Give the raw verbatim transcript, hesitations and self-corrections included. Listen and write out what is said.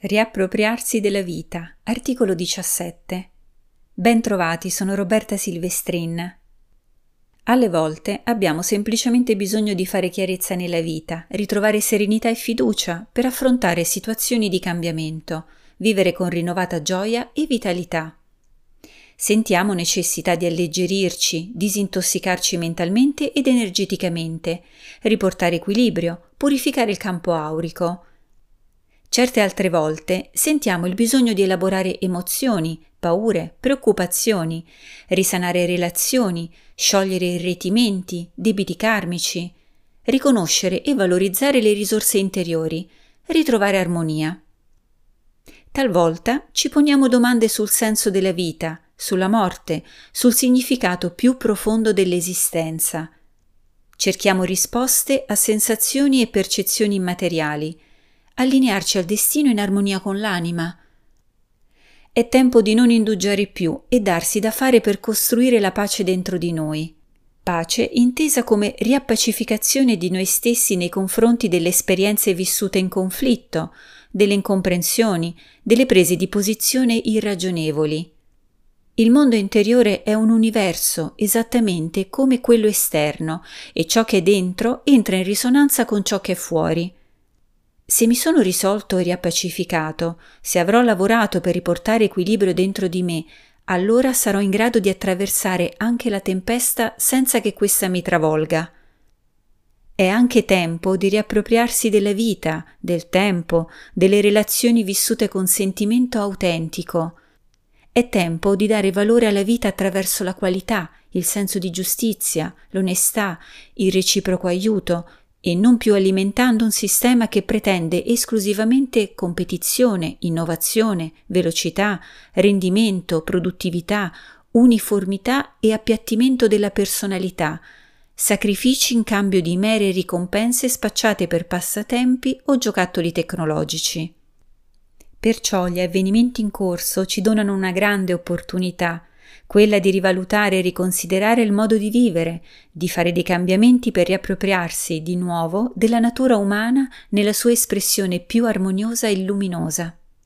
Riappropriarsi della vita, articolo diciassette. Ben trovati, sono Roberta Silvestrin. Alle volte abbiamo semplicemente bisogno di fare chiarezza nella vita, ritrovare serenità e fiducia per affrontare situazioni di cambiamento, vivere con rinnovata gioia e vitalità. Sentiamo necessità di alleggerirci, disintossicarci mentalmente ed energeticamente, riportare equilibrio, purificare il campo aurico. Certe altre volte sentiamo il bisogno di elaborare emozioni, paure, preoccupazioni, risanare relazioni, sciogliere irretimenti, debiti karmici, riconoscere e valorizzare le risorse interiori, ritrovare armonia. Talvolta ci poniamo domande sul senso della vita, sulla morte, sul significato più profondo dell'esistenza. Cerchiamo risposte a sensazioni e percezioni immateriali, allinearci al destino in armonia con l'anima. È tempo di non indugiare più e darsi da fare per costruire la pace dentro di noi. Pace intesa come riappacificazione di noi stessi nei confronti delle esperienze vissute in conflitto, delle incomprensioni, delle prese di posizione irragionevoli. Il mondo interiore è un universo esattamente come quello esterno e ciò che è dentro entra in risonanza con ciò che è fuori. Se mi sono risolto e riappacificato, se avrò lavorato per riportare equilibrio dentro di me, allora sarò in grado di attraversare anche la tempesta senza che questa mi travolga. È anche tempo di riappropriarsi della vita, del tempo, delle relazioni vissute con sentimento autentico. È tempo di dare valore alla vita attraverso la qualità, il senso di giustizia, l'onestà, il reciproco aiuto, e non più alimentando un sistema che pretende esclusivamente competizione, innovazione, velocità, rendimento, produttività, uniformità e appiattimento della personalità, sacrifici in cambio di mere ricompense spacciate per passatempi o giocattoli tecnologici. Perciò gli avvenimenti in corso ci donano una grande opportunità, quella di rivalutare e riconsiderare il modo di vivere, di fare dei cambiamenti per riappropriarsi di nuovo della natura umana nella sua espressione più armoniosa e luminosa.